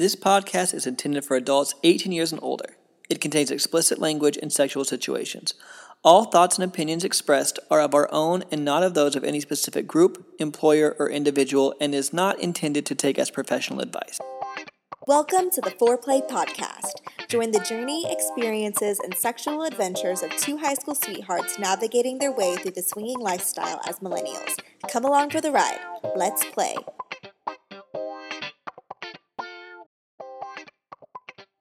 This podcast is intended for adults 18 years and older. It contains explicit language and sexual situations. All thoughts and opinions expressed are of our own and not of those of any specific group, employer, or individual, and is not intended to take as professional advice. Welcome to the Foreplay Podcast. Join the journey, experiences, and sexual adventures of two high school sweethearts navigating their way through the swinging lifestyle as millennials. Come along for the ride. Let's play.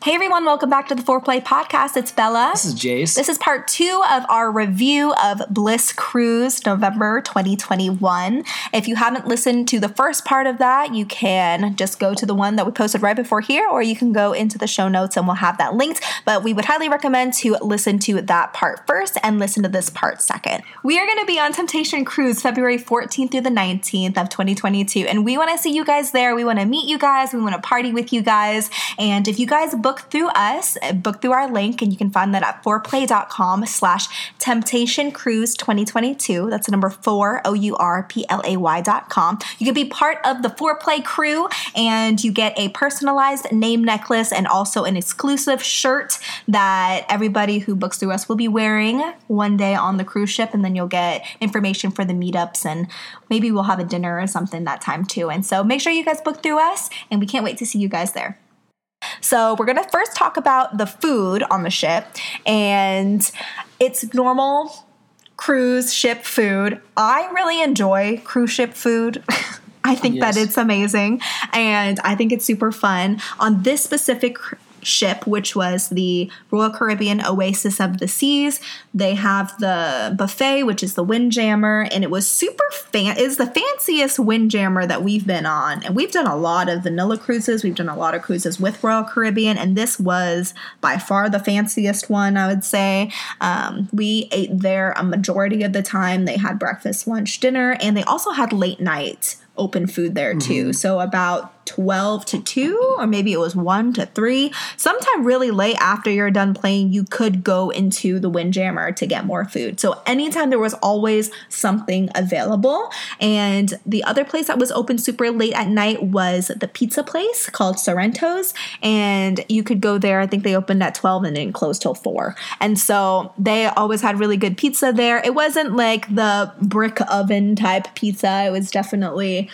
Hey everyone, welcome back to the Foreplay Podcast. It's Bella. This is Jace. This is part two of our review of Bliss Cruise, November 2021. If you haven't listened to the first part of that, you can just go to the one that we posted right before here, or you can go into the show notes and we'll have that linked. But we would highly recommend to listen to that part first and listen to this part second. We are going to be on Temptation Cruise, February 14th through the 19th of 2022. And we want to see you guys there. We want to meet you guys. We want to party with you guys. And if you guys book through our link, and you can find that at foreplay.com/temptationcruise2022. That's the number 4 OURPLAY.com. You can be part of the Foreplay crew, and you get a personalized name necklace and also an exclusive shirt that everybody who books through us will be wearing one day on the cruise ship. And then you'll get information for the meetups, and maybe we'll have a dinner or something that time too. And so make sure you guys book through us, and we can't wait to see you guys there. So we're going to first talk about the food on the ship, and it's normal cruise ship food. I really enjoy cruise ship food. I think that it's amazing, and I think it's super fun. On this specific ship, which was the Royal Caribbean Oasis of the Seas, they have the buffet, which is the Windjammer, and it was super fancy. It's the fanciest Windjammer that we've been on, and we've done a lot of vanilla cruises. We've done a lot of cruises with Royal Caribbean, and this was by far the fanciest one, I would say. We ate there a majority of the time. They had breakfast, lunch, dinner, and they also had late night open food there too. Mm-hmm. So about 12 to 2, or maybe it was 1 to 3, sometime really late after you're done playing, you could go into the Windjammer to get more food. So anytime, there was always something available. And the other place that was open super late at night was the pizza place called Sorrento's, and you could go there. I think they opened at 12 and then closed till 4. And so they always had really good pizza there. It wasn't like the brick oven type pizza. It was definitely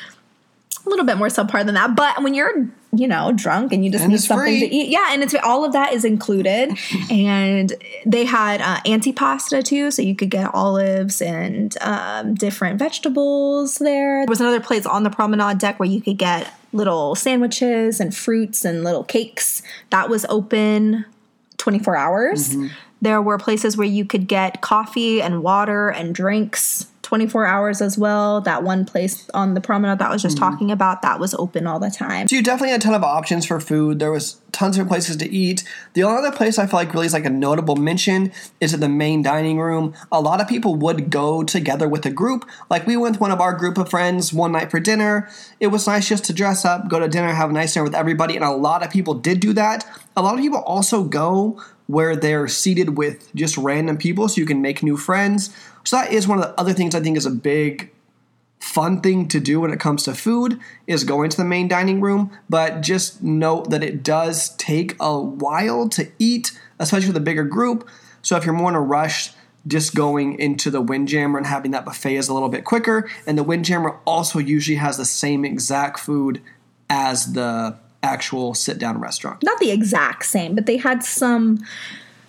a little bit more subpar than that, but when you're, you know, drunk and you just need something to eat, and it's all of that is included. And they had antipasta too, so you could get olives and different vegetables there. There was another place on the promenade deck where you could get little sandwiches and fruits and little cakes. That was open 24 hours. Mm-hmm. There were places where you could get coffee and water and drinks 24 hours as well. That one place on the promenade that I was just talking about, that was open all the time. So you definitely had a ton of options for food. There was tons of places to eat. The only other place I feel like really is like a notable mention is at the main dining room. A lot of people would go together with a group. Like we went with one of our group of friends one night for dinner. It was nice just to dress up, go to dinner, have a nice dinner with everybody. And a lot of people did do that. A lot of people also go where they're seated with just random people so you can make new friends. So that is one of the other things I think is a big fun thing to do when it comes to food, is going to the main dining room. But just note that it does take a while to eat, especially with a bigger group. So if you're more in a rush, just going into the Windjammer and having that buffet is a little bit quicker. And the Windjammer also usually has the same exact food as the actual sit-down restaurant. Not the exact same, but they had some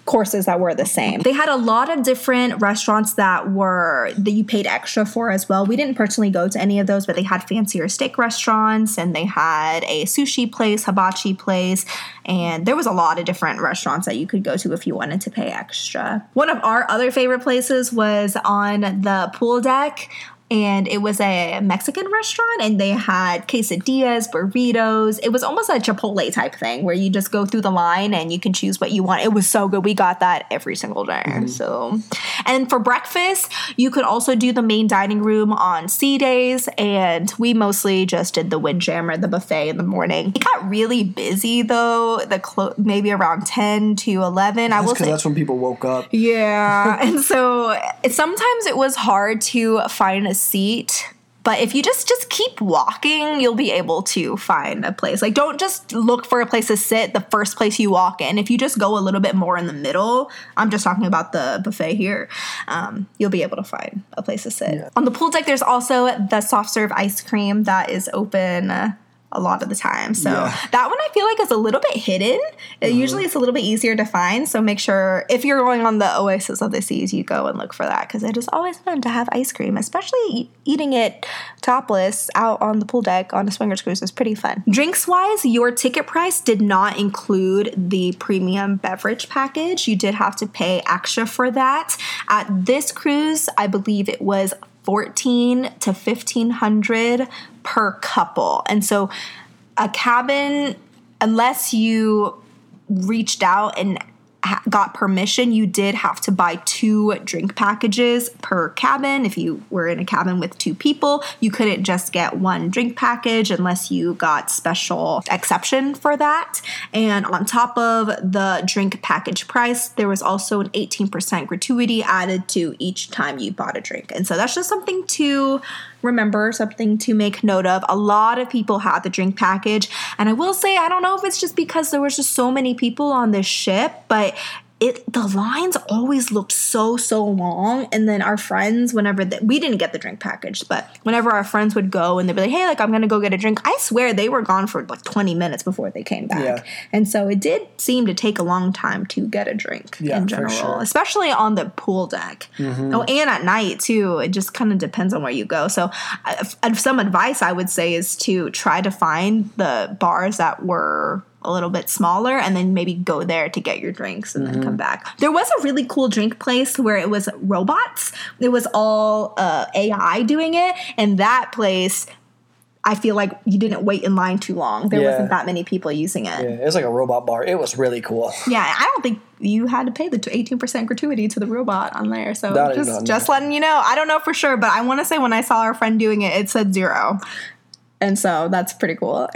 courses that were the same. They had a lot of different restaurants that you paid extra for as well. We didn't personally go to any of those, but they had fancier steak restaurants, and they had a sushi place, hibachi place, and there was a lot of different restaurants that you could go to if you wanted to pay extra. One of our other favorite places was on the pool deck, and it was a Mexican restaurant, and they had quesadillas, burritos. It was almost a Chipotle type thing where you just go through the line and you can choose what you want. It was so good. We got that every single day. Mm-hmm. So, and for breakfast, you could also do the main dining room on sea days, and we mostly just did the Windjammer, the buffet in the morning. It got really busy though, maybe around 10 to 11. I will say that's when people woke up. Yeah. And so sometimes it was hard to find a seat But if you just keep walking, you'll be able to find a place. Like, don't just look for a place to sit the first place you walk in. If you just go a little bit more in the middle, I'm just talking about the buffet here, you'll be able to find a place to sit. Yeah. On the pool deck, there's also the soft serve ice cream that is open a lot of the time. So that one I feel like is a little bit hidden. Usually it's a little bit easier to find. So make sure if you're going on the Oasis of the Seas, you go and look for that, because it is always fun to have ice cream, especially eating it topless out on the pool deck on a swingers cruise is pretty fun. Drinks wise, your ticket price did not include the premium beverage package. You did have to pay extra for that. At this cruise, I believe it was $1,400 to $1,500 per couple. And so a cabin, unless you reached out and got permission, you did have to buy 2 drink packages per cabin. If you were in a cabin with 2 people, you couldn't just get 1 drink package unless you got special exception for that. And on top of the drink package price, there was also an 18% gratuity added to each time you bought a drink. And so that's just something to remember, something to make note of. A lot of people had the drink package, and I will say, I don't know if it's just because there was just so many people on this ship, but the lines always looked so long. And then our friends, whenever we didn't get the drink package, but whenever our friends would go and they'd be like, hey, like, I'm gonna go get a drink, I swear they were gone for like 20 minutes before they came back. And so it did seem to take a long time to get a drink in general, especially on the pool deck. Oh, and at night too. It just kind of depends on where you go. So some advice I would say is to try to find the bars that were a little bit smaller, and then maybe go there to get your drinks and then come back. There was a really cool drink place where it was robots. It was all AI doing it, and that place, I feel like you didn't wait in line too long. There wasn't that many people using it. It was like a robot bar. It was really cool. Yeah, I don't think you had to pay the 18% gratuity to the robot on there. So that just letting you know. I don't know for sure, but I want to say when I saw our friend doing it, it said 0. And so that's pretty cool.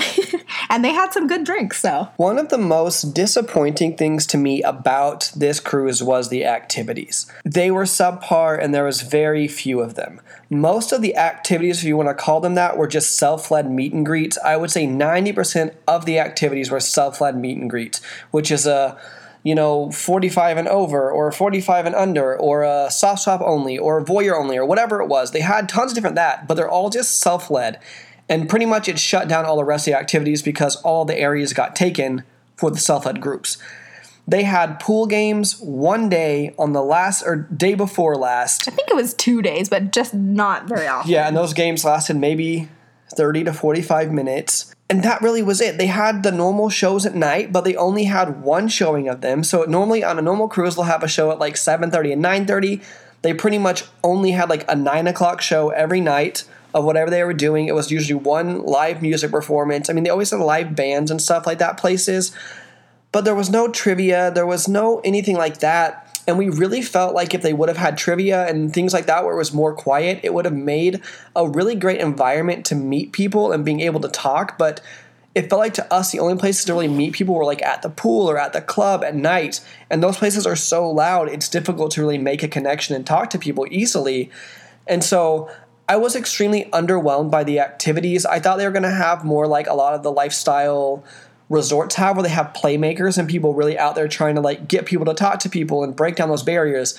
And they had some good drinks, so. One of the most disappointing things to me about this cruise was the activities. They were subpar, and there was very few of them. Most of the activities, if you want to call them that, were just self-led meet and greets. I would say 90% of the activities were self-led meet and greets, which is a 45 and over, or 45 and under, or a soft shop only, or voyeur only, or whatever it was. They had tons of different that, but they're all just self-led. And pretty much it shut down all the rest of the activities because all the areas got taken for the self-led groups. They had pool games one day on the last, or day before last. I think it was 2 days, but just not very often. Yeah, and those games lasted maybe 30 to 45 minutes. And that really was it. They had the normal shows at night, but they only had one showing of them. So normally on a normal cruise, they'll have a show at like 7:30 and 9:30. They pretty much only had like a 9 o'clock show every night of whatever they were doing. It was usually one live music performance. I mean, they always had live bands and stuff like that places. But there was no trivia. There was no anything like that. And we really felt like if they would have had trivia and things like that where it was more quiet, it would have made a really great environment to meet people and being able to talk. But it felt like to us the only places to really meet people were like at the pool or at the club at night. And those places are so loud, it's difficult to really make a connection and talk to people easily. And so I was extremely underwhelmed by the activities. I thought they were going to have more like a lot of the lifestyle resorts have, where they have playmakers and people really out there trying to like get people to talk to people and break down those barriers.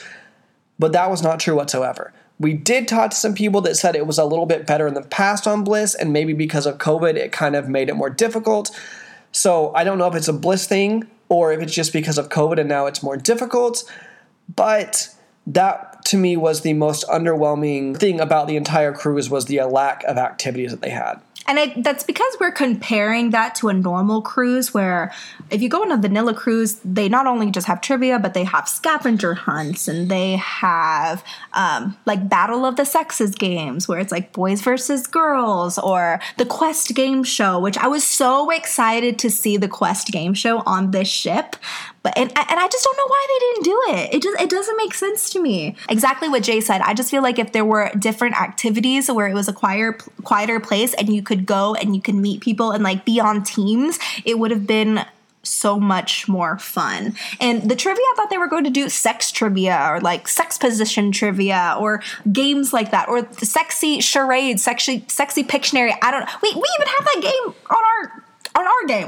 But that was not true whatsoever. We did talk to some people that said it was a little bit better in the past on Bliss, and maybe because of COVID, it kind of made it more difficult. So I don't know if it's a Bliss thing or if it's just because of COVID and now it's more difficult, but that to me was the most underwhelming thing about the entire cruise, was the lack of activities that they had. And that's because we're comparing that to a normal cruise, where if you go on a vanilla cruise, they not only just have trivia, but they have scavenger hunts, and they have like Battle of the Sexes games, where it's like boys versus girls, or the Quest game show, which I was so excited to see the Quest game show on this ship. But and I just don't know why they didn't do it. It doesn't make sense to me. Exactly what Jay said. I just feel like if there were different activities where it was a quieter place and you could go and you could meet people and like be on teams, it would have been so much more fun. And the trivia, I thought they were going to do sex trivia or like sex position trivia or games like that, or sexy charades, sexy Pictionary. I don't know. We even have that game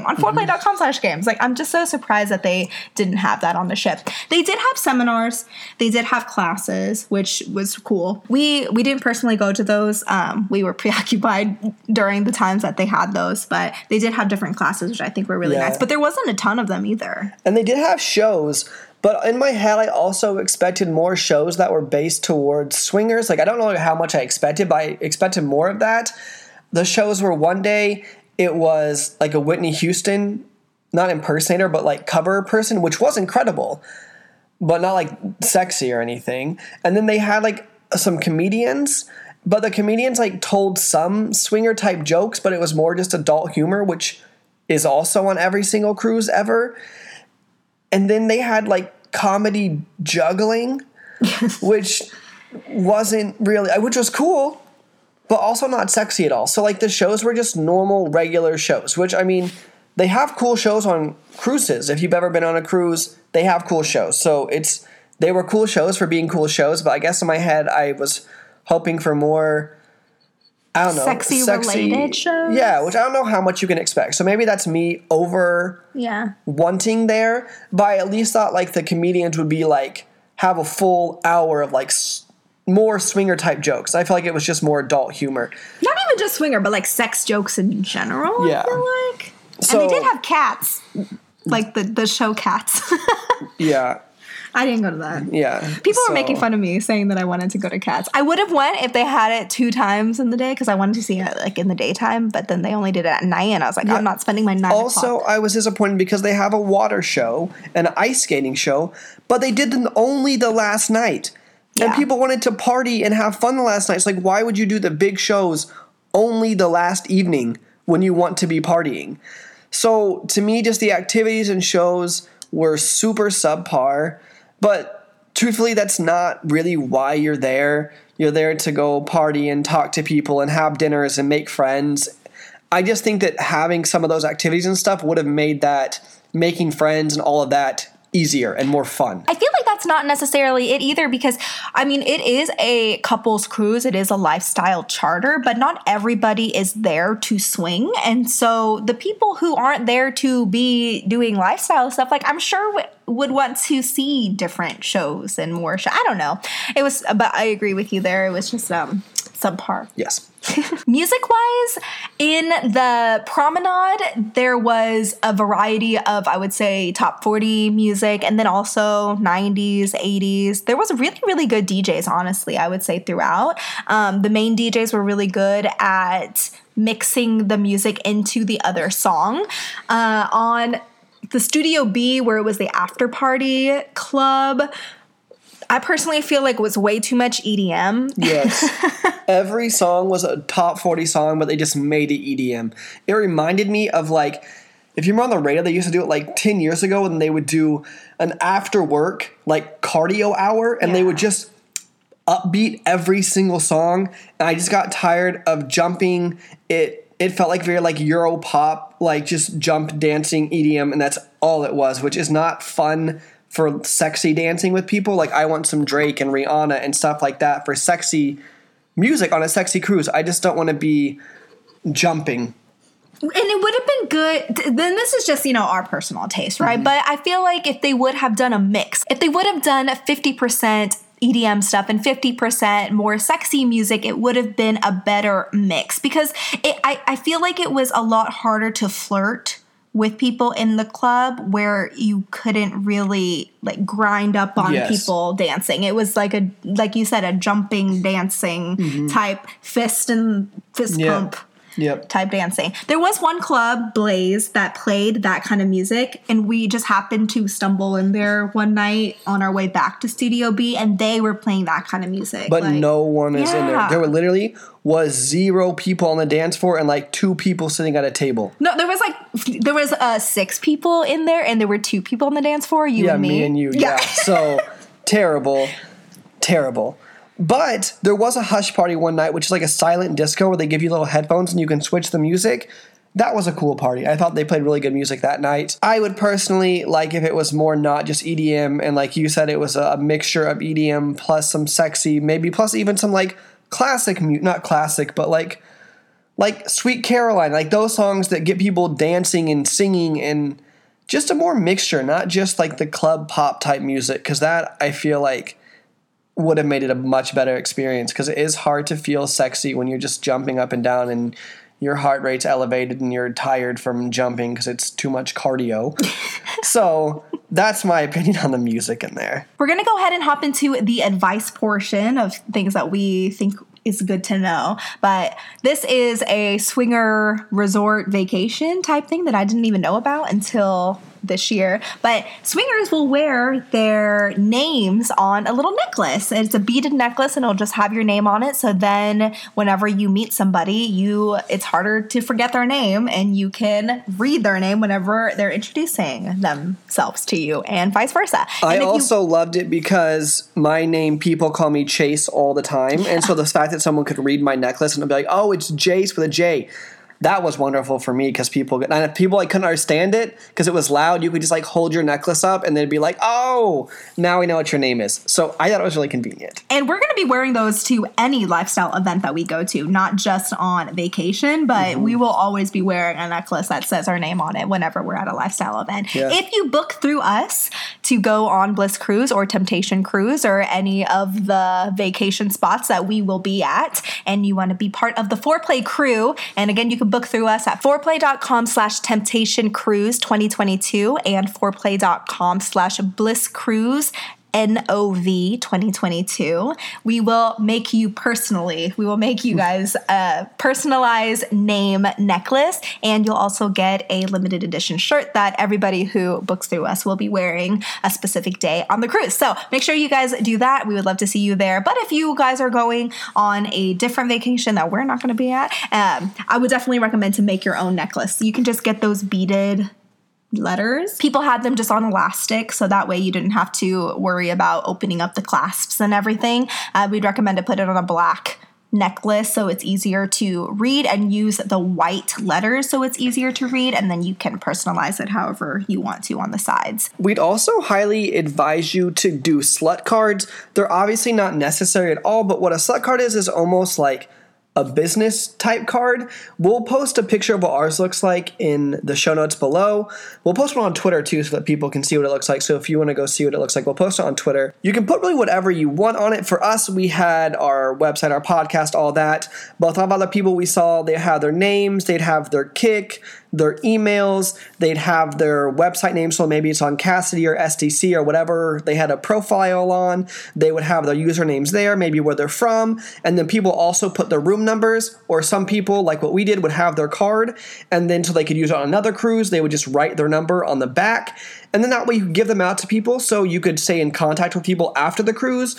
on foreplay.com/games. Like, I'm just so surprised that they didn't have that on the ship. They did have seminars. They did have classes, which was cool. We didn't personally go to those. We were preoccupied during the times that they had those, but they did have different classes, which I think were really nice. But there wasn't a ton of them either. And they did have shows. But in my head, I also expected more shows that were based towards swingers. Like, I don't know how much I expected, but I expected more of that. The shows were one day... It was like a Whitney Houston, not impersonator, but like cover person, which was incredible, but not like sexy or anything. And then they had like some comedians, but the comedians like told some swinger type jokes, but it was more just adult humor, which is also on every single cruise ever. And then they had like comedy juggling, which wasn't really, which was cool, but also not sexy at all. So, like, the shows were just normal, regular shows, which, I mean, they have cool shows on cruises. If you've ever been on a cruise, they have cool shows. So they were cool shows for being cool shows, but I guess in my head I was hoping for more, I don't know. Sexy related shows? Yeah, which I don't know how much you can expect. So maybe that's me wanting there, but I at least thought, like, the comedians would be, like, have a full hour of, like, more swinger type jokes. I feel like it was just more adult humor. Not even just swinger, but like sex jokes in general, I feel like. So, and they did have Cats. Like the show Cats. Yeah. I didn't go to that. Yeah. People were making fun of me saying that I wanted to go to Cats. I would have went if they had it 2 times in the day because I wanted to see it like in the daytime, but then they only did it at night and I was like, I'm not spending my 9 Also, I was disappointed because they have a water show, an ice skating show, but they did them only the last night. Yeah. And people wanted to party and have fun the last night. It's like, why would you do the big shows only the last evening when you want to be partying? So, to me, just the activities and shows were super subpar. But, truthfully, that's not really why you're there. You're there to go party and talk to people and have dinners and make friends. I just think that having some of those activities and stuff would have made that making friends and all of that easier and more fun. I feel like that's not necessarily it either because, I mean, it is a couples cruise. It is a lifestyle charter, but not everybody is there to swing. And so the people who aren't there to be doing lifestyle stuff, like I'm sure would want to see different shows and more shows. I don't know. But I agree with you there. It was just subpar. Yes. Music-wise, in the promenade, there was a variety of, I would say, top 40 music, and then also 90s, 80s. There was really, really good DJs, honestly, I would say, throughout. The main DJs were really good at mixing the music into the other song. On the Studio B, where it was the after-party club, I personally feel like it was way too much EDM. Yes. Every song was a top 40 song, but they just made it EDM. It reminded me of, like, if you remember on the radio, they used to do it, like, 10 years ago, and they would do an after-work, like, cardio hour, and they would just upbeat every single song. And I just got tired of jumping. It felt like very, like, Euro pop, like, just jump dancing EDM, and that's all it was, which is not fun for sexy dancing with people. Like, I want some Drake and Rihanna and stuff like that for sexy music on a sexy cruise. I just don't want to be jumping. And it would have been good. Then this is just, you know, our personal taste, right? Mm-hmm. But I feel like if they would have done a mix, if they would have done a 50% EDM stuff and 50% more sexy music, it would have been a better mix because I feel like it was a lot harder to flirt with people in the club where you couldn't really like grind up on people dancing. It was like you said, a jumping dancing type fist pump type dancing. There was one club, Blaze, that played that kind of music, and we just happened to stumble in there one night on our way back to Studio B, and they were playing that kind of music. But like, no one is in there. There were literally was 0 people on the dance floor and like 2 people sitting at a table. No, there was 6 people in there and there were 2 people on the dance floor, and me. Yeah, me and you, yeah. So terrible. But there was a hush party one night, which is like a silent disco where they give you little headphones and you can switch the music. that was a cool party. I thought they played really good music that night. I would personally like if it was more not just EDM, and like you said, it was a mixture of EDM plus some sexy, maybe plus even some like classic, not classic, but like Sweet Caroline, like those songs that get people dancing and singing, and just a more mixture, not just like the club pop type music, because that I feel like would have made it a much better experience, because it is hard to feel sexy when you're just jumping up and down and your heart rate's elevated and you're tired from jumping because it's too much cardio. So that's my opinion on the music in there. We're going to go ahead and hop into the advice portion of things that we think is good to know. But this is a swinger resort vacation type thing that I didn't even know about until this year. But swingers will wear their names on a little necklace. It's a beaded necklace and it'll just have your name on it. So then whenever you meet somebody, it's harder to forget their name, and you can read their name whenever they're introducing themselves to you, and vice versa. I also loved it because my name, people call me Chase all the time. Yeah. And so the fact that someone could read my necklace and be like, oh, it's Jace with a J. That was wonderful for me, because people like couldn't understand it because it was loud. You could just like hold your necklace up and they'd be like, oh, now we know what your name is. So I thought it was really convenient. And we're going to be wearing those to any lifestyle event that we go to, not just on vacation, but we will always be wearing a necklace that says our name on it whenever we're at a lifestyle event. Yeah. If you book through us to go on Bliss Cruise or Temptation Cruise or any of the vacation spots that we will be at, and you want to be part of the Foreplay crew, and again, you can book through us at foreplay.com/temptationcruise2022 and foreplay.com/blisscruisenov2022. We will make you guys a personalized name necklace, and you'll also get a limited edition shirt that everybody who books through us will be wearing a specific day on the cruise. So make sure you guys do that. We would love to see you there. But if you guys are going on a different vacation that we're not going to be at, I would definitely recommend to make your own necklace. You can just get those beaded letters. People had them just on elastic, so that way you didn't have to worry about opening up the clasps and everything. We'd recommend to put it on a black necklace so it's easier to read, and use the white letters so it's easier to read, and then you can personalize it however you want to on the sides. We'd also highly advise you to do slut cards. They're obviously not necessary at all, but what a slut card is almost like a business type card. We'll post a picture of what ours looks like in the show notes below. We'll post one on Twitter too, so that people can see what it looks like. So if you want to go see what it looks like, we'll post it on Twitter. You can put really whatever you want on it. For us, we had our website, our podcast, all that. Both of other people we saw, they had their names, they'd have their kick, their emails, they'd have their website name, so maybe it's on Cassidy or SDC or whatever they had a profile on. They would have their usernames there, maybe where they're from, and then people also put their room numbers, or some people, like what we did, would have their card, and then so they could use it on another cruise, they would just write their number on the back, and then that way you could give them out to people so you could stay in contact with people after the cruise.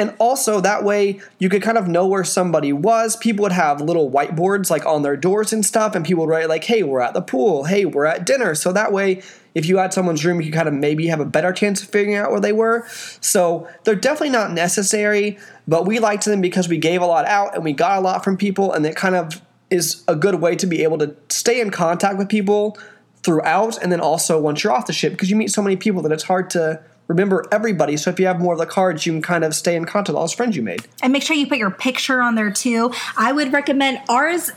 And also that way you could kind of know where somebody was. People would have little whiteboards like on their doors and stuff, and people would write like, hey, we're at the pool, hey, we're at dinner. So that way if you had someone's room, you could kind of maybe have a better chance of figuring out where they were. So they're definitely not necessary, but we liked them because we gave a lot out and we got a lot from people, and it kind of is a good way to be able to stay in contact with people throughout, and then also once you're off the ship, because you meet so many people that it's hard to remember everybody. So if you have more of the cards, you can kind of stay in contact with all those friends you made. And make sure you put your picture on there too. I would recommend ours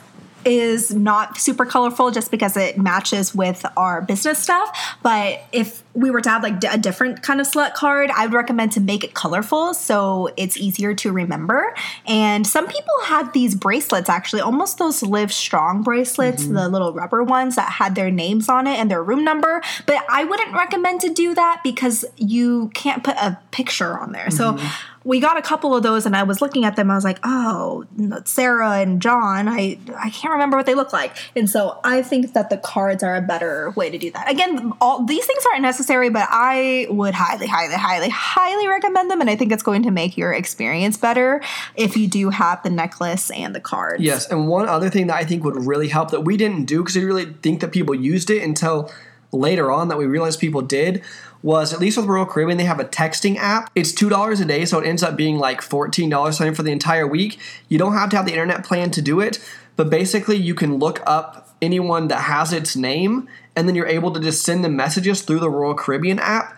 is not super colorful just because it matches with our business stuff. But if we were to have like a different kind of slut card, I would recommend to make it colorful so it's easier to remember. And some people had these bracelets, actually, almost those Live Strong bracelets, the little rubber ones that had their names on it and their room number. But I wouldn't recommend to do that because you can't put a picture on there. So we got a couple of those, and I was looking at them. I was like, oh, Sarah and John, I can't remember what they look like. And so I think that the cards are a better way to do that. Again, all these things aren't necessary, but I would highly, highly, highly, highly recommend them. And I think it's going to make your experience better if you do have the necklace and the cards. Yes. And one other thing that I think would really help that we didn't do, because I really think that people used it until later on that we realized people did, was at least with Royal Caribbean, they have a texting app. It's $2 a day, so it ends up being like $14 something for the entire week. You don't have to have the internet plan to do it, But basically, you can look up anyone that has its name, and then you're able to just send them messages through the Royal Caribbean app,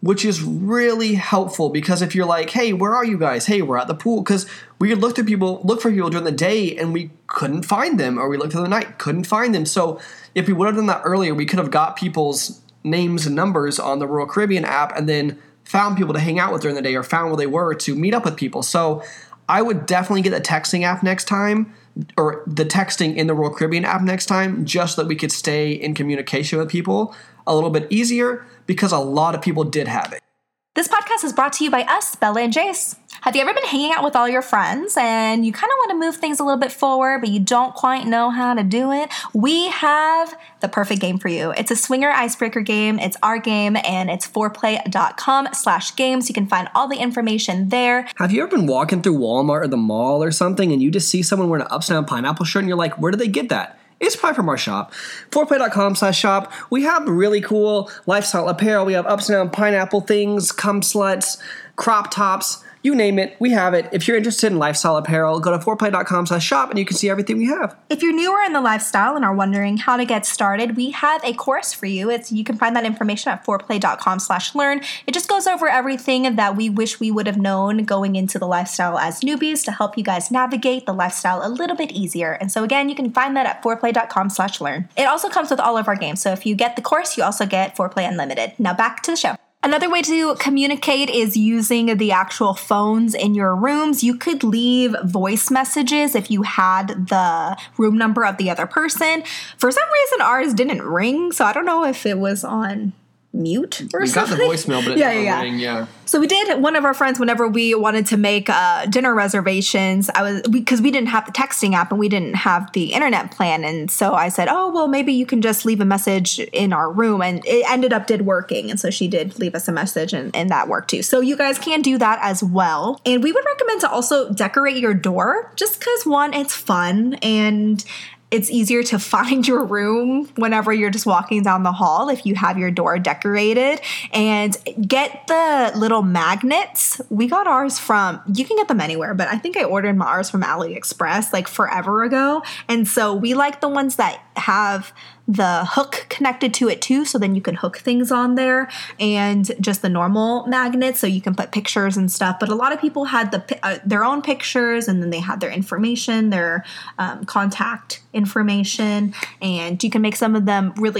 which is really helpful because if you're like, hey, where are you guys? Hey, we're at the pool. Because we looked for people during the day, and we couldn't find them, or we looked through the night, couldn't find them. So if we would have done that earlier, we could have got people's names and numbers on the Royal Caribbean app and then found people to hang out with during the day or found where they were to meet up with people. So I would definitely get the texting app next time, or the texting in the Royal Caribbean app next time, just so that we could stay in communication with people a little bit easier because a lot of people did have it. This podcast is brought to you by us, Bella and Jace. Have you ever been hanging out with all your friends and you kind of want to move things a little bit forward, but you don't quite know how to do it? We have the perfect game for you. It's a swinger icebreaker game. It's our game, and it's foreplay.com/games. You can find all the information there. Have you ever been walking through Walmart or the mall or something and you just see someone wearing an upside down pineapple shirt and you're like, where did they get that? It's probably from our shop, foreplay.com/shop. We have really cool lifestyle apparel. We have ups and down pineapple things, cum sluts, crop tops, you name it. We have it. If you're interested in lifestyle apparel, go to foreplay.com/shop and you can see everything we have. If you're newer in the lifestyle and are wondering how to get started, we have a course for you. You can find that information at foreplay.com/learn. It just goes over everything that we wish we would have known going into the lifestyle as newbies to help you guys navigate the lifestyle a little bit easier. And so again, you can find that at foreplay.com/learn. It also comes with all of our games. So if you get the course, you also get Foreplay Unlimited. Now back to the show. Another way to communicate is using the actual phones in your rooms. You could leave voice messages if you had the room number of the other person. For some reason, ours didn't ring, so I don't know if it was on mute or we something. We got the voicemail, but it didn't ring, So we did, one of our friends, whenever we wanted to make dinner reservations, because we didn't have the texting app and we didn't have the internet plan. And so I said, oh, well, maybe you can just leave a message in our room. And it ended up did working. And so she did leave us a message and that worked too. So you guys can do that as well. And we would recommend to also decorate your door just because, one, it's fun and it's easier to find your room whenever you're just walking down the hall if you have your door decorated. And get the little magnets. We got ours from, you can get them anywhere, but I think I ordered my ours from AliExpress like forever ago. And so we like the ones that have the hook connected to it too, so then you can hook things on there, and just the normal magnets so you can put pictures and stuff. But a lot of people had their own pictures, and then they had their information, their contact information, and you can make some of them were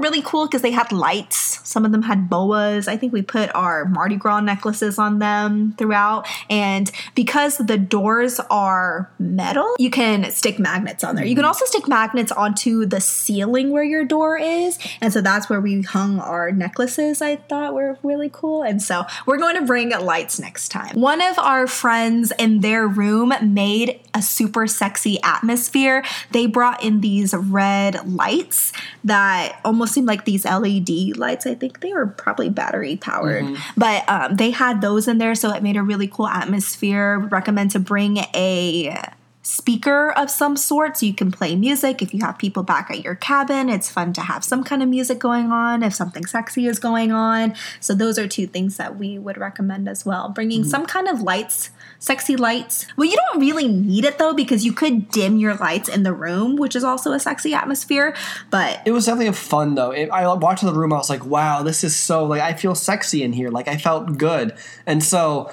really cool because they had lights. Some of them had boas. I think we put our Mardi Gras necklaces on them throughout, and because the doors are metal, you can stick magnets on there. You can also stick magnets onto the ceiling where your door is, and so that's where we hung our necklaces. I thought were really cool, and so we're going to bring lights next time. One of our friends in their room made a super sexy atmosphere. They brought in these red lights that almost seemed like these LED lights. I think they were probably battery powered, but they had those in there, so it made a really cool atmosphere. Recommend to bring a speaker of some sort so you can play music. If you have people back at your cabin, it's fun to have some kind of music going on if something sexy is going on. So those are two things that we would recommend as well. Bringing some kind of lights, sexy lights. Well, you don't really need it though, because you could dim your lights in the room, which is also a sexy atmosphere. But it was definitely fun though. I walked in the room, I was like, wow, this is so, like, I feel sexy in here. Like, I felt good. And so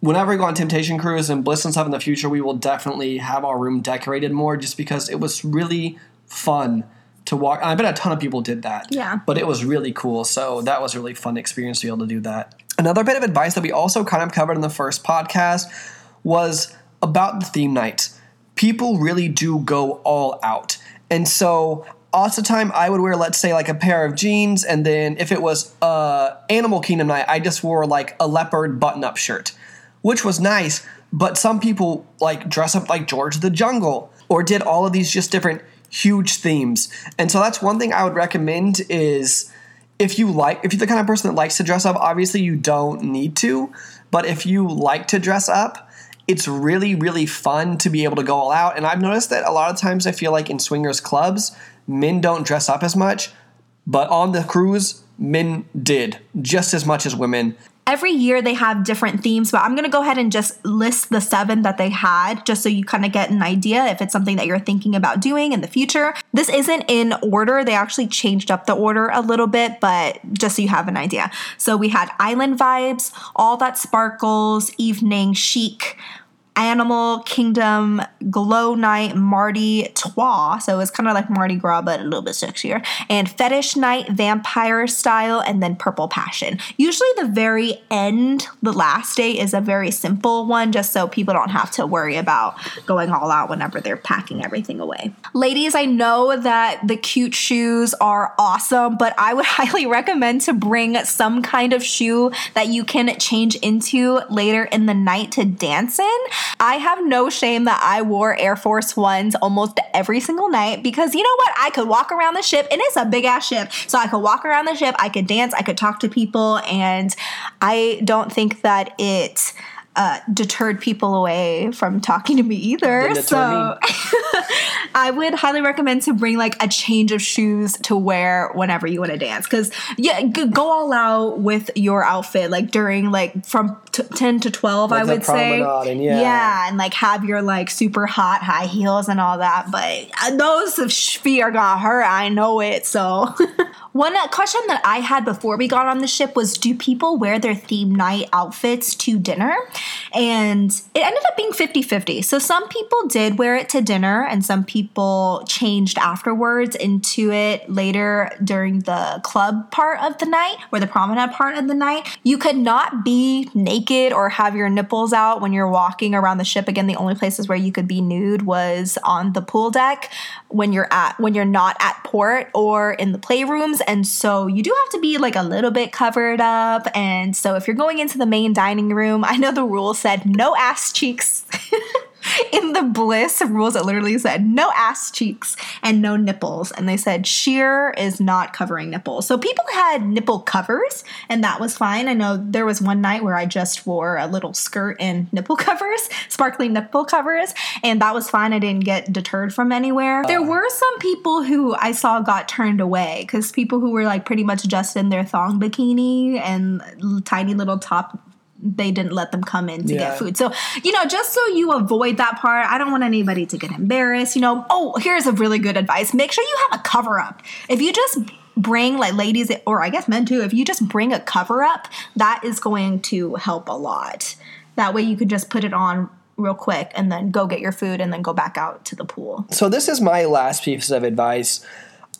whenever we go on Temptation Cruise and Bliss and stuff in the future, we will definitely have our room decorated more just because it was really fun to walk. I bet a ton of people did that. Yeah. But it was really cool. So that was a really fun experience to be able to do that. Another bit of advice that we also kind of covered in the first podcast was about the theme nights. People really do go all out. And so lots of time I would wear, let's say, like a pair of jeans, and then if it was Animal Kingdom night, I just wore like a leopard button-up shirt, which was nice, but some people like dress up like George of the Jungle or did all of these just different huge themes. And so that's one thing I would recommend is if you're the kind of person that likes to dress up, obviously you don't need to, but if you like to dress up, it's really, really fun to be able to go all out. And I've noticed that a lot of times I feel like in swingers clubs, men don't dress up as much, but on the cruise, men did just as much as women. every year they have different themes, but I'm going to go ahead and just list the 7 that they had just so you kind of get an idea if it's something that you're thinking about doing in the future. This isn't in order. They actually changed up the order a little bit, but just so you have an idea. So we had Island Vibes, All That Sparkles, Evening Chic, Animal Kingdom, Glow Night, Mardi Trois, so it's kind of like Mardi Gras, but a little bit sexier, and Fetish Night, Vampire Style, and then Purple Passion. Usually the very end, the last day, is a very simple one, just so people don't have to worry about going all out whenever they're packing everything away. Ladies, I know that the cute shoes are awesome, but I would highly recommend to bring some kind of shoe that you can change into later in the night to dance in. I have no shame that I wore Air Force Ones almost every single night because you know what? I could walk around the ship, and it's a big ass ship. So I could walk around the ship, I could dance, I could talk to people, and I don't think that it deterred people away from talking to me either. So I would highly recommend to bring like a change of shoes to wear whenever you want to dance. Cause yeah, go all out with your outfit, like during like from 10 to 12, like I would say. And yeah. And like have your like super hot high heels and all that. But those feet are gonna hurt. I know it. So one question that I had before we got on the ship was, do people wear their theme night outfits to dinner? And it ended up being 50-50. So some people did wear it to dinner and some people changed afterwards into it later during the club part of the night or the promenade part of the night. You could not be naked or have your nipples out when you're walking around the ship. Again, the only places where you could be nude was on the pool deck when you're not at port or in the playrooms. And so you do have to be like a little bit covered up. And so if you're going into the main dining room, I know the rule said no ass cheeks. In the Bliss rules, it literally said no ass cheeks and no nipples. And they said sheer is not covering nipples. So people had nipple covers, and that was fine. I know there was one night where I just wore a little skirt and nipple covers, sparkly nipple covers, and that was fine. I didn't get deterred from anywhere. There were some people who I saw got turned away because people who were like pretty much just in their thong bikini and tiny little top, they didn't let them come in to get food. So, just so you avoid that part, I don't want anybody to get embarrassed. Here's a really good advice. Make sure you have a cover up. If you just bring like ladies, or I guess men too, if you just bring a cover up, that is going to help a lot. That way you could just put it on real quick and then go get your food and then go back out to the pool. So this is my last piece of advice.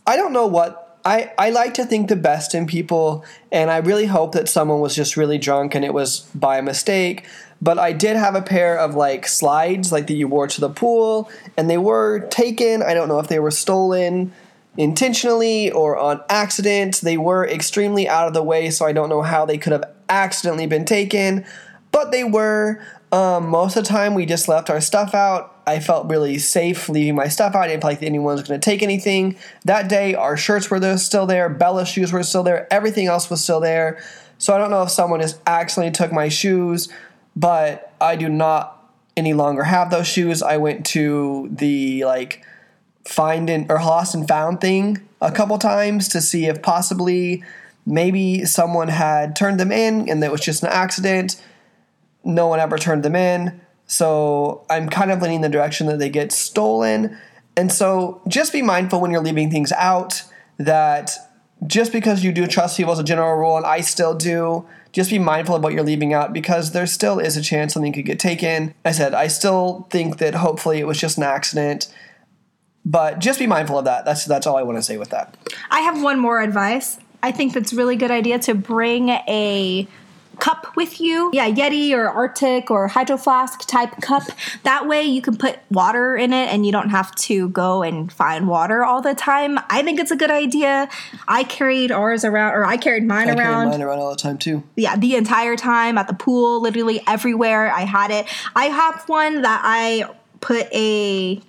I don't know what I like to think the best in people, and I really hope that someone was just really drunk and it was by mistake, but I did have a pair of like slides like that you wore to the pool, and they were taken. I don't know if they were stolen intentionally or on accident. They were extremely out of the way, so I don't know how they could have accidentally been taken, but they were. Most of the time we just left our stuff out. I felt really safe leaving my stuff out. I didn't feel like anyone was going to take anything. That day, our shirts were still there. Bella's shoes were still there. Everything else was still there. So I don't know if someone just accidentally took my shoes, but I do not any longer have those shoes. I went to the lost and found thing a couple times to see if possibly maybe someone had turned them in and that was just an accident. No one ever turned them in. So I'm kind of leaning in the direction that they get stolen. And so just be mindful when you're leaving things out that just because you do trust people as a general rule, and I still do, just be mindful of what you're leaving out because there still is a chance something could get taken. I said, I still think that hopefully it was just an accident. But just be mindful of that. That's all I want to say with that. I have one more advice. I think that's a really good idea to bring a cup with you. Yeah, Yeti or Arctic or Hydro Flask type cup. That way you can put water in it and you don't have to go and find water all the time. I think it's a good idea. I carried mine around all the time too. Yeah, the entire time at the pool, literally everywhere I had it. I have one that I put a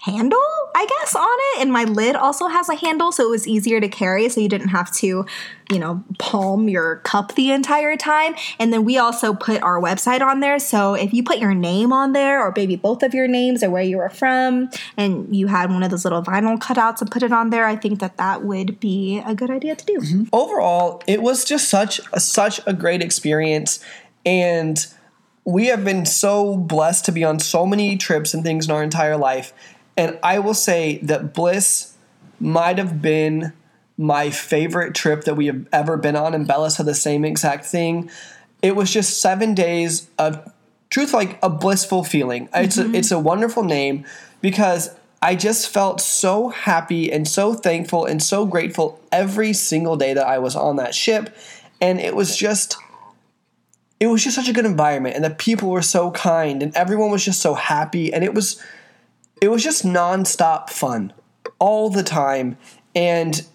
handle I guess, on it. And my lid also has a handle, so it was easier to carry, so you didn't have to, you know, palm your cup the entire time. And then we also put our website on there, so if you put your name on there, or maybe both of your names, or where you were from, and you had one of those little vinyl cutouts and put it on there, I think that that would be a good idea to do. Mm-hmm. Overall, it was just such a great experience, and we have been so blessed to be on so many trips and things in our entire life, and I will say that Bliss might have been my favorite trip that we have ever been on, and Bella said the same exact thing. It was just 7 days of truth, like a blissful feeling. Mm-hmm. It's a wonderful name, because I just felt so happy and so thankful and so grateful every single day that I was on that ship, and it was just such a good environment, and the people were so kind, and everyone was just so happy, and it was just nonstop fun all the time, and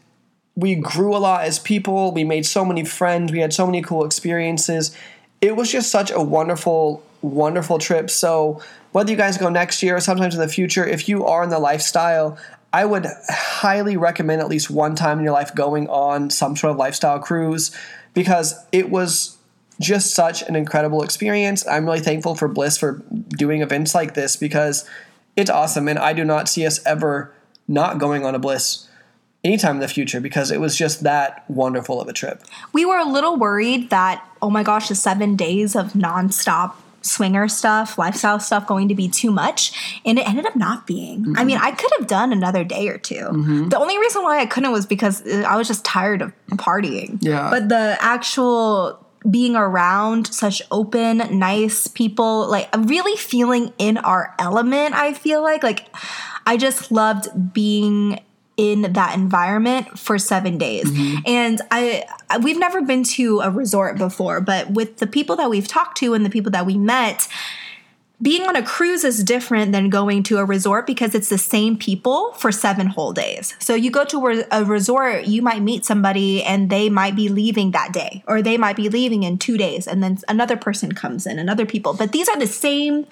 we grew a lot as people. We made so many friends. We had so many cool experiences. It was just such a wonderful, wonderful trip. So whether you guys go next year or sometimes in the future, if you are in the lifestyle, I would highly recommend at least one time in your life going on some sort of lifestyle cruise, because it was just such an incredible experience. I'm really thankful for Bliss for doing events like this, because it's awesome, and I do not see us ever not going on a Bliss anytime in the future, because it was just that wonderful of a trip. We were a little worried that, oh my gosh, the 7 days of nonstop swinger stuff, lifestyle stuff going to be too much, and it ended up not being. Mm-hmm. I mean, I could have done another day or two. Mm-hmm. The only reason why I couldn't was because I was just tired of partying. Yeah. But the actual being around such open, nice people, like really feeling in our element, I feel like I just loved being in that environment for 7 days. Mm-hmm. And we've never been to a resort before, but with the people that we've talked to and the people that we met, being on a cruise is different than going to a resort, because it's the same people for 7 whole days. So you go to a resort, you might meet somebody and they might be leaving that day, or they might be leaving in 2 days, and then another person comes in and other people. But these are the same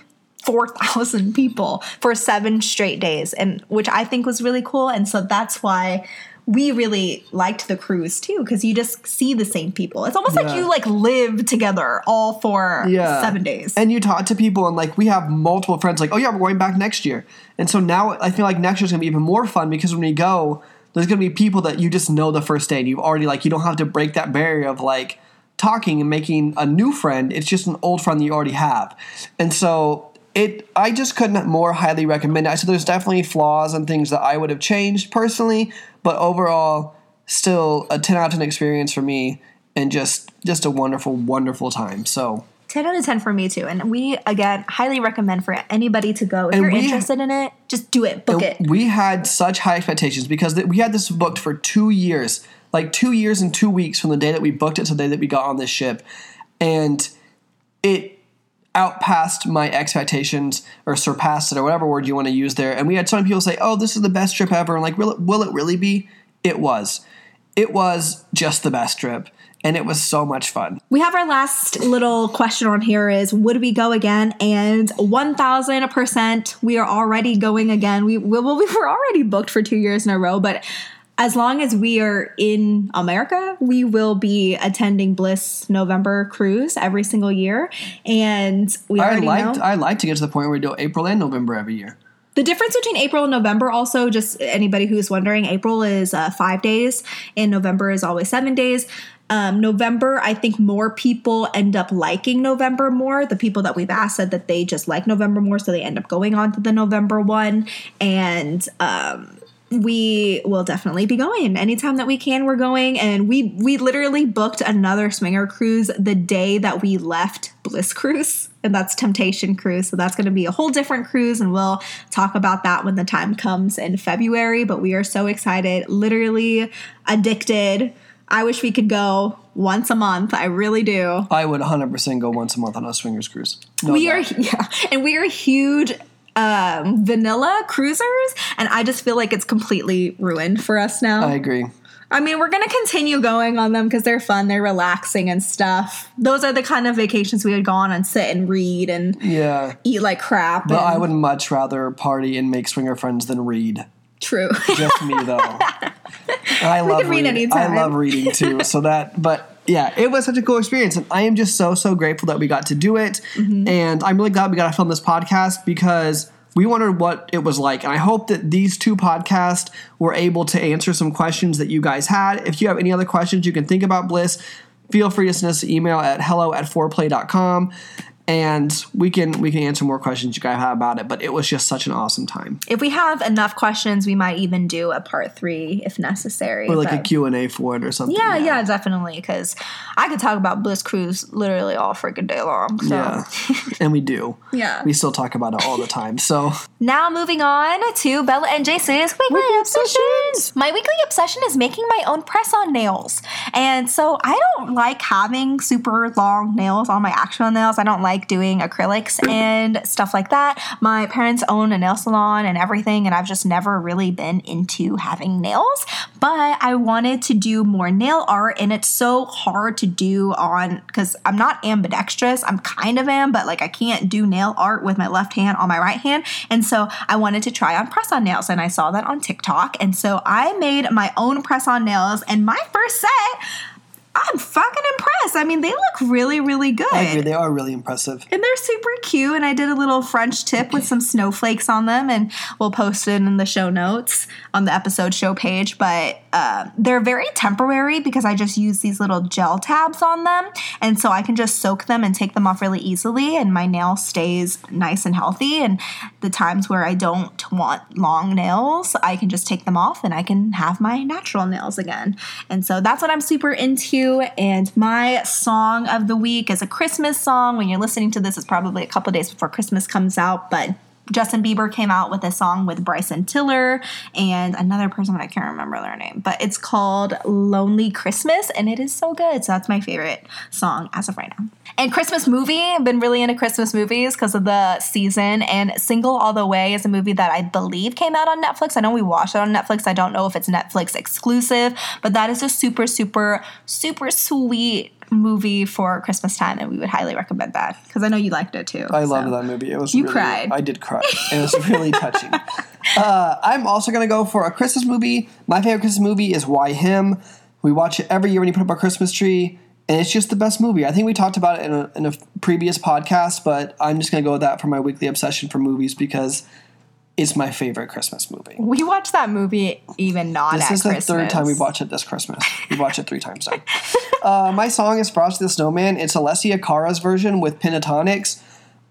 4,000 people for 7 straight days, and which I think was really cool. And so that's why we really liked the cruise too, because you just see the same people. It's almost like you live together all for 7 days. And you talk to people, and we have multiple friends like, oh yeah, we're going back next year. And so now I feel like next year's going to be even more fun, because when we go, there's going to be people that you just know the first day, and you've already you don't have to break that barrier of talking and making a new friend. It's just an old friend that you already have. And so I just couldn't more highly recommend it. So there's definitely flaws and things that I would have changed personally, but overall, still a 10 out of 10 experience for me, and just a wonderful, wonderful time. So 10 out of 10 for me too. And we, again, highly recommend for anybody to go. If you're interested in it, just do it. Book it. We had such high expectations, because we had this booked for 2 years, 2 years and 2 weeks from the day that we booked it to the day that we got on this ship. And it outpassed my expectations, or surpassed it, or whatever word you want to use there. And we had so many people say, oh, this is the best trip ever. And will it really be? It was. It was just the best trip. And it was so much fun. We have our last little question on here is, would we go again? And 1,000%, we are already going again. We were already booked for 2 years in a row, but as long as we are in America, we will be attending Bliss November Cruise every single year. And I like to get to the point where we do April and November every year. The difference between April and November, also, just anybody who's wondering, April is 5 days and November is always 7 days. November, I think more people end up liking November more. The people that we've asked said that they just like November more, so they end up going on to the November one. And we will definitely be going. Anytime that we can, we're going. And we literally booked another swinger cruise the day that we left Bliss Cruise, and that's Temptation Cruise. So that's going to be a whole different cruise, and we'll talk about that when the time comes in February. But we are so excited, literally addicted. I wish we could go once a month. I really do. I would 100% go once a month on a swingers cruise. And we are huge vanilla cruisers, and I just feel like it's completely ruined for us now. I agree. I mean, we're going to continue going on them because they're fun, they're relaxing and stuff. Those are the kind of vacations we would go on and sit and read and eat like crap. But I would much rather party and make swinger friends than read. True. Just me, though. I love reading, too. But yeah, it was such a cool experience. And I am just so, so grateful that we got to do it. Mm-hmm. And I'm really glad we got to film this podcast because we wondered what it was like. And I hope that these two podcasts were able to answer some questions that you guys had. If you have any other questions you can think about Bliss, feel free to send us an email at hello@foreplay.com. And we can answer more questions you guys have about it, but it was just such an awesome time. If we have enough questions, we might even do a part 3 if necessary. Or a Q&A for it or something. Yeah, definitely, because I could talk about Bliss Cruise literally all freaking day long. So. Yeah, and we do. Yeah. We still talk about it all the time, so. Now moving on to Bella and JC's Weekly Obsessions. My weekly obsession is making my own press-on nails. And so I don't like having super long nails on my actual nails. I don't like doing acrylics and stuff like that. My parents own a nail salon and everything, and I've just never really been into having nails, but I wanted to do more nail art, and it's so hard to do on because I'm not ambidextrous. I'm kind of am, but I can't do nail art with my left hand on my right hand, and so I wanted to try on press-on nails, and I saw that on TikTok, and so I made my own press-on nails, and my first set, I'm fucking impressed. I mean, they look really, really good. I agree. They are really impressive. And they're super cute. And I did a little French tip with some snowflakes on them. And we'll post it in the show notes on the episode show page. But they're very temporary because I just use these little gel tabs on them. And so I can just soak them and take them off really easily. And my nail stays nice and healthy. And the times where I don't want long nails, I can just take them off and I can have my natural nails again. And so that's what I'm super into. And my song of the week is a Christmas song. When you're listening to this, it's probably a couple days before Christmas comes out, but Justin Bieber came out with a song with Bryson Tiller and another person, but I can't remember their name, but it's called Lonely Christmas, and it is so good. So that's my favorite song as of right now. And Christmas movie, I've been really into Christmas movies because of the season, and Single All the Way is a movie that I believe came out on Netflix. I know we watched it on Netflix. I don't know if it's Netflix exclusive, but that is a super, super, super sweet movie for Christmas time, and we would highly recommend that because I know you liked it too. I loved that movie. It was you really, cried. I did cry. It was really touching. I'm also going to go for a Christmas movie. My favorite Christmas movie is Why Him? We watch it every year when you put up our Christmas tree, and it's just the best movie. I think we talked about it in a previous podcast, but I'm just going to go with that for my weekly obsession for movies because it's my favorite Christmas movie. We watch that movie even not at Christmas. This is the third time we watch it this Christmas. We watch it 3 times now. My song is Frosty the Snowman. It's Alessia Cara's version with Pentatonix.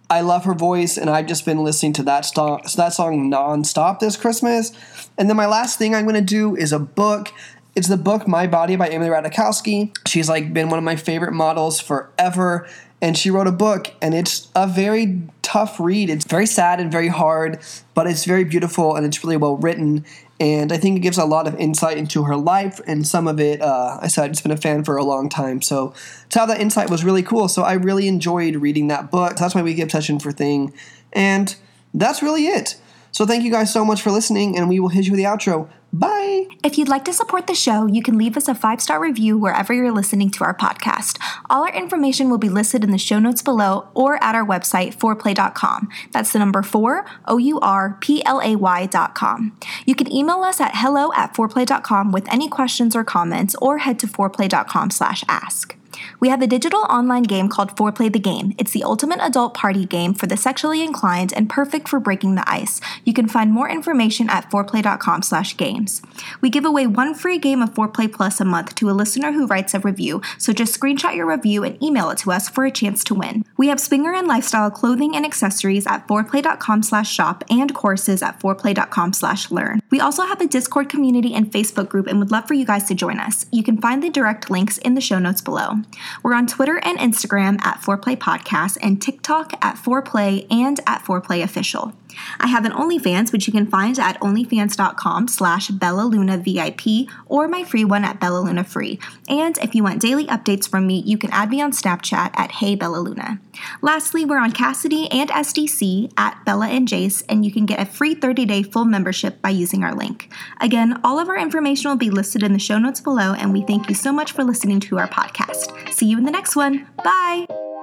I love her voice, and I've just been listening to that song nonstop this Christmas. And then my last thing I'm going to do is a book. It's the book My Body by Emily Ratajkowski. She's been one of my favorite models forever, and she wrote a book, and it's a very tough read. It's very sad and very hard, but it's very beautiful, and it's really well written. And I think it gives a lot of insight into her life, and some of it, I've just been a fan for a long time. So to have that insight was really cool. So I really enjoyed reading that book. That's my weekly obsession for thing. And that's really it. So thank you guys so much for listening, and we will hit you with the outro. Bye. If you'd like to support the show, you can leave us a 5-star review wherever you're listening to our podcast. All our information will be listed in the show notes below or at our website, foreplay.com. That's the number 4, OURPLAY.com. You can email us at hello@foreplay.com with any questions or comments, or head to foreplay.com/ask. We have a digital online game called Foreplay the Game. It's the ultimate adult party game for the sexually inclined and perfect for breaking the ice. You can find more information at foreplay.com/games. We give away one free game of Foreplay Plus a month to a listener who writes a review, so just screenshot your review and email it to us for a chance to win. We have swinger and lifestyle clothing and accessories at foreplay.com/shop and courses at foreplay.com/learn. We also have a Discord community and Facebook group and would love for you guys to join us. You can find the direct links in the show notes below. We're on Twitter and Instagram at Foreplay Podcast and TikTok at Foreplay and at Foreplay Official. I have an OnlyFans, which you can find at onlyfans.com/BellaLunaVIP or my free one at BellaLunaFree. And if you want daily updates from me, you can add me on Snapchat at HeyBellaLuna. Lastly, we're on Cassidy and SDC at Bella and Jace, and you can get a free 30-day full membership by using our link. Again, all of our information will be listed in the show notes below, and we thank you so much for listening to our podcast. See you in the next one. Bye!